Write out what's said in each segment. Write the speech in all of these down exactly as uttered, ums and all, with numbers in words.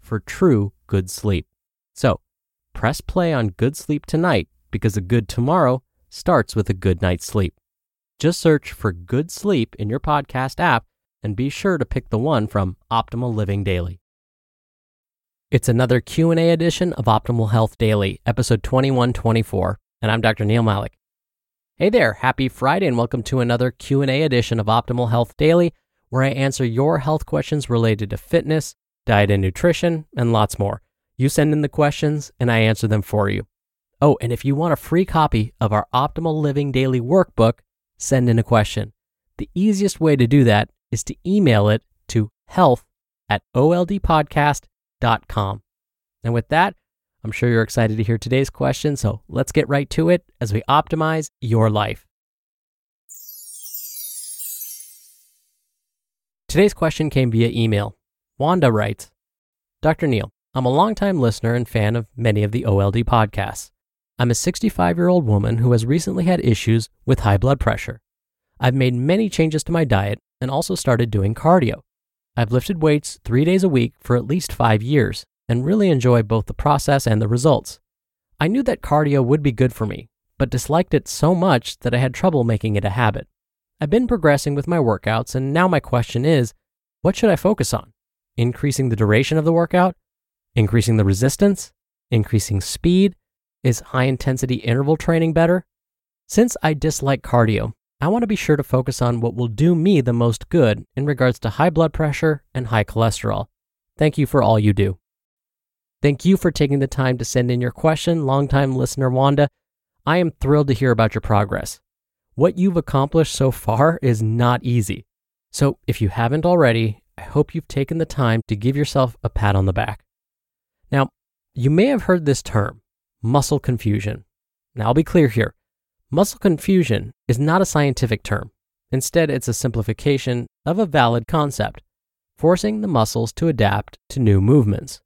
for true good sleep. So, press play on Good Sleep tonight, because a good tomorrow starts with a good night's sleep. Just search for Good Sleep in your podcast app and be sure to pick the one from Optimal Living Daily. It's another Q and A edition of Optimal Health Daily, episode twenty-one twenty-four, and I'm Doctor Neil Malik. Hey there, happy Friday and welcome to another Q and A edition of Optimal Health Daily, where I answer your health questions related to fitness, diet and nutrition, and lots more. You send in the questions and I answer them for you. Oh, and if you want a free copy of our Optimal Living Daily workbook, send in a question. The easiest way to do that is to email it to health at oldpodcast dot com. And with that, I'm sure you're excited to hear today's question, so let's get right to it as we optimize your life. Today's question came via email. Wanda writes, Doctor Neal, I'm a longtime listener and fan of many of the O L D podcasts. I'm a sixty-five-year-old woman who has recently had issues with high blood pressure. I've made many changes to my diet and also started doing cardio. I've lifted weights three days a week for at least five years. And really enjoy both the process and the results. I knew that cardio would be good for me, but disliked it so much that I had trouble making it a habit. I've been progressing with my workouts, and now my question is, what should I focus on? Increasing the duration of the workout? Increasing the resistance? Increasing speed? Is high-intensity interval training better? Since I dislike cardio, I want to be sure to focus on what will do me the most good in regards to high blood pressure and high cholesterol. Thank you for all you do. Thank you for taking the time to send in your question, longtime listener Wanda. I am thrilled to hear about your progress. What you've accomplished so far is not easy. So if you haven't already, I hope you've taken the time to give yourself a pat on the back. Now, you may have heard this term, muscle confusion. Now, I'll be clear here. Muscle confusion is not a scientific term. Instead, it's a simplification of a valid concept, forcing the muscles to adapt to new movements.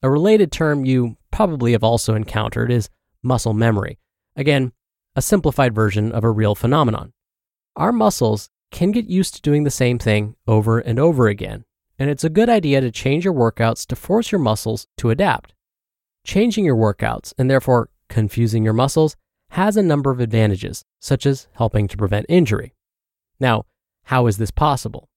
A related term you probably have also encountered is muscle memory. Again, a simplified version of a real phenomenon. Our muscles can get used to doing the same thing over and over again, and it's a good idea to change your workouts to force your muscles to adapt. Changing your workouts, and therefore confusing your muscles, has a number of advantages, such as helping to prevent injury. Now, how is this possible?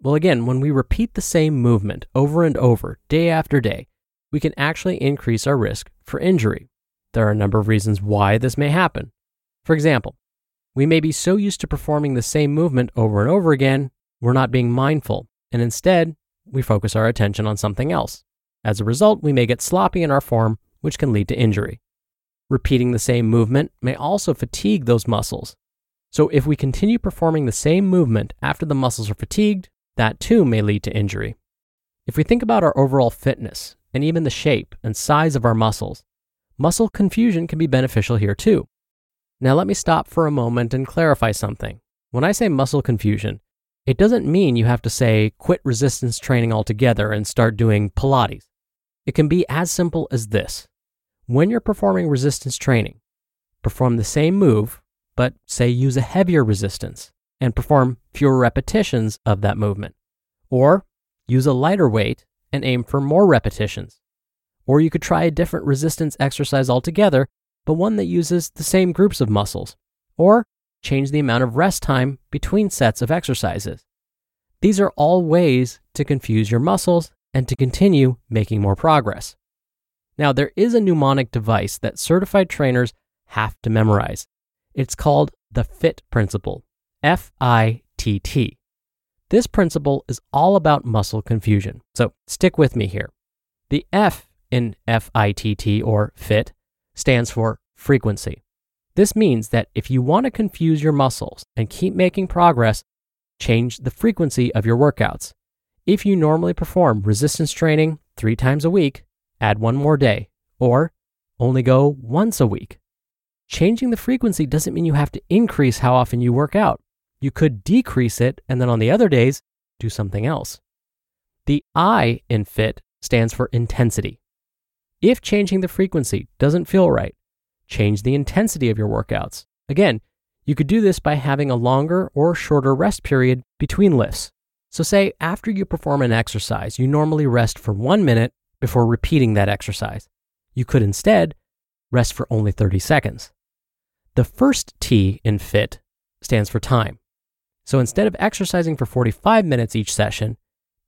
Well, again, when we repeat the same movement over and over, day after day, we can actually increase our risk for injury. There are a number of reasons why this may happen. For example, we may be so used to performing the same movement over and over again, we're not being mindful, and instead, we focus our attention on something else. As a result, we may get sloppy in our form, which can lead to injury. Repeating the same movement may also fatigue those muscles. So if we continue performing the same movement after the muscles are fatigued, that too may lead to injury. If we think about our overall fitness, and even the shape and size of our muscles, muscle confusion can be beneficial here too. Now let me stop for a moment and clarify something. When I say muscle confusion, it doesn't mean you have to say quit resistance training altogether and start doing Pilates. It can be as simple as this. When you're performing resistance training, perform the same move, but say use a heavier resistance and perform fewer repetitions of that movement. Or use a lighter weight and aim for more repetitions. Or you could try a different resistance exercise altogether, but one that uses the same groups of muscles. Or change the amount of rest time between sets of exercises. These are all ways to confuse your muscles and to continue making more progress. Now, there is a mnemonic device that certified trainers have to memorize. It's called the FITT principle, F I T T. This principle is all about muscle confusion, so stick with me here. The F in F I T T, or FIT, stands for frequency. This means that if you want to confuse your muscles and keep making progress, change the frequency of your workouts. If you normally perform resistance training three times a week, add one more day, or only go once a week. Changing the frequency doesn't mean you have to increase how often you work out. You could decrease it, and then on the other days, do something else. The I in FIT stands for intensity. If changing the frequency doesn't feel right, change the intensity of your workouts. Again, you could do this by having a longer or shorter rest period between lifts. So say after you perform an exercise, you normally rest for one minute before repeating that exercise. You could instead rest for only thirty seconds. The first T in FIT stands for time. So instead of exercising for forty-five minutes each session,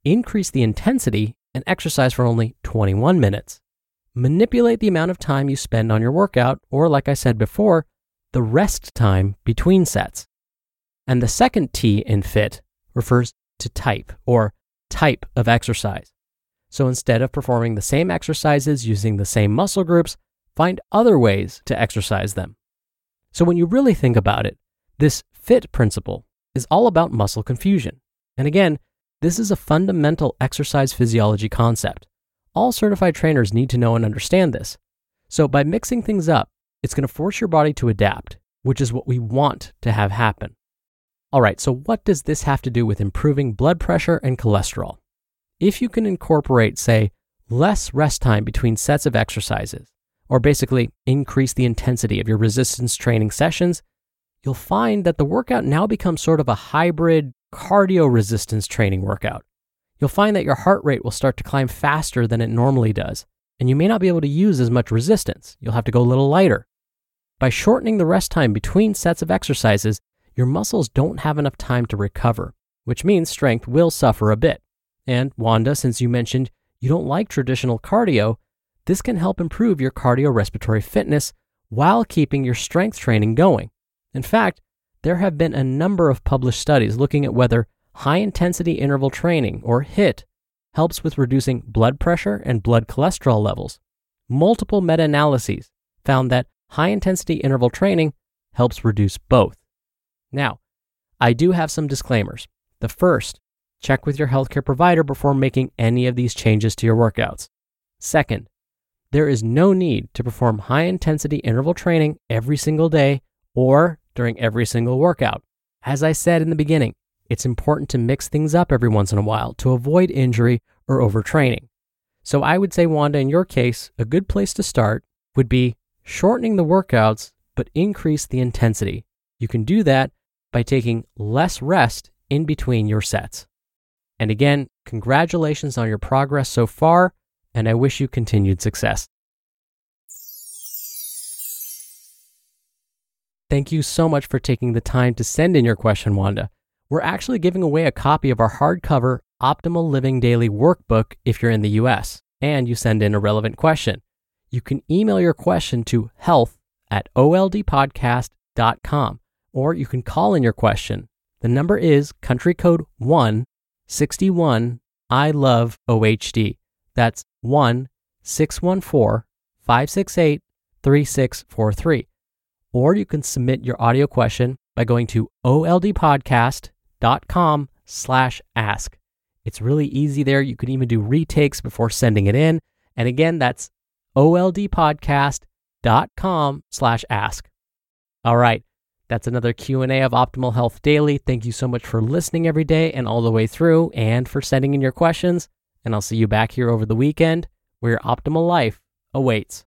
increase the intensity and exercise for only twenty-one minutes. Manipulate the amount of time you spend on your workout, or like I said before, the rest time between sets. And the second T in FIT refers to type, or type of exercise. So instead of performing the same exercises using the same muscle groups, find other ways to exercise them. So when you really think about it, this FIT principle is all about muscle confusion. And again, this is a fundamental exercise physiology concept. All certified trainers need to know and understand this. So by mixing things up, it's going to force your body to adapt, which is what we want to have happen. All right, so what does this have to do with improving blood pressure and cholesterol? If you can incorporate, say, less rest time between sets of exercises, or basically increase the intensity of your resistance training sessions, you'll find that the workout now becomes sort of a hybrid cardio resistance training workout. You'll find that your heart rate will start to climb faster than it normally does, and you may not be able to use as much resistance. You'll have to go a little lighter. By shortening the rest time between sets of exercises, your muscles don't have enough time to recover, which means strength will suffer a bit. And Wanda, since you mentioned you don't like traditional cardio, this can help improve your cardiorespiratory fitness while keeping your strength training going. In fact, there have been a number of published studies looking at whether high-intensity interval training, or HIT, helps with reducing blood pressure and blood cholesterol levels. Multiple meta-analyses found that high-intensity interval training helps reduce both. Now, I do have some disclaimers. The first, check with your healthcare provider before making any of these changes to your workouts. Second, there is no need to perform high-intensity interval training every single day or during every single workout. As I said in the beginning, it's important to mix things up every once in a while to avoid injury or overtraining. So I would say, Wanda, in your case, a good place to start would be shortening the workouts, but increase the intensity. You can do that by taking less rest in between your sets. And again, congratulations on your progress so far, and I wish you continued success. Thank you so much for taking the time to send in your question, Wanda. We're actually giving away a copy of our hardcover Optimal Living Daily workbook if you're in the U S and you send in a relevant question. You can email your question to health at oldpodcast dot com, or you can call in your question. The number is country code one six one I love O H D. That's one six one four, five six eight, three six four three. Or you can submit your audio question by going to oldpodcast.com. dot com slash ask. It's really easy there. You can even do retakes before sending it in. And again, that's oldpodcast.com slash ask. All right. That's another Q and A of Optimal Health Daily. Thank you so much for listening every day and all the way through, and for sending in your questions. And I'll see you back here over the weekend where your optimal life awaits.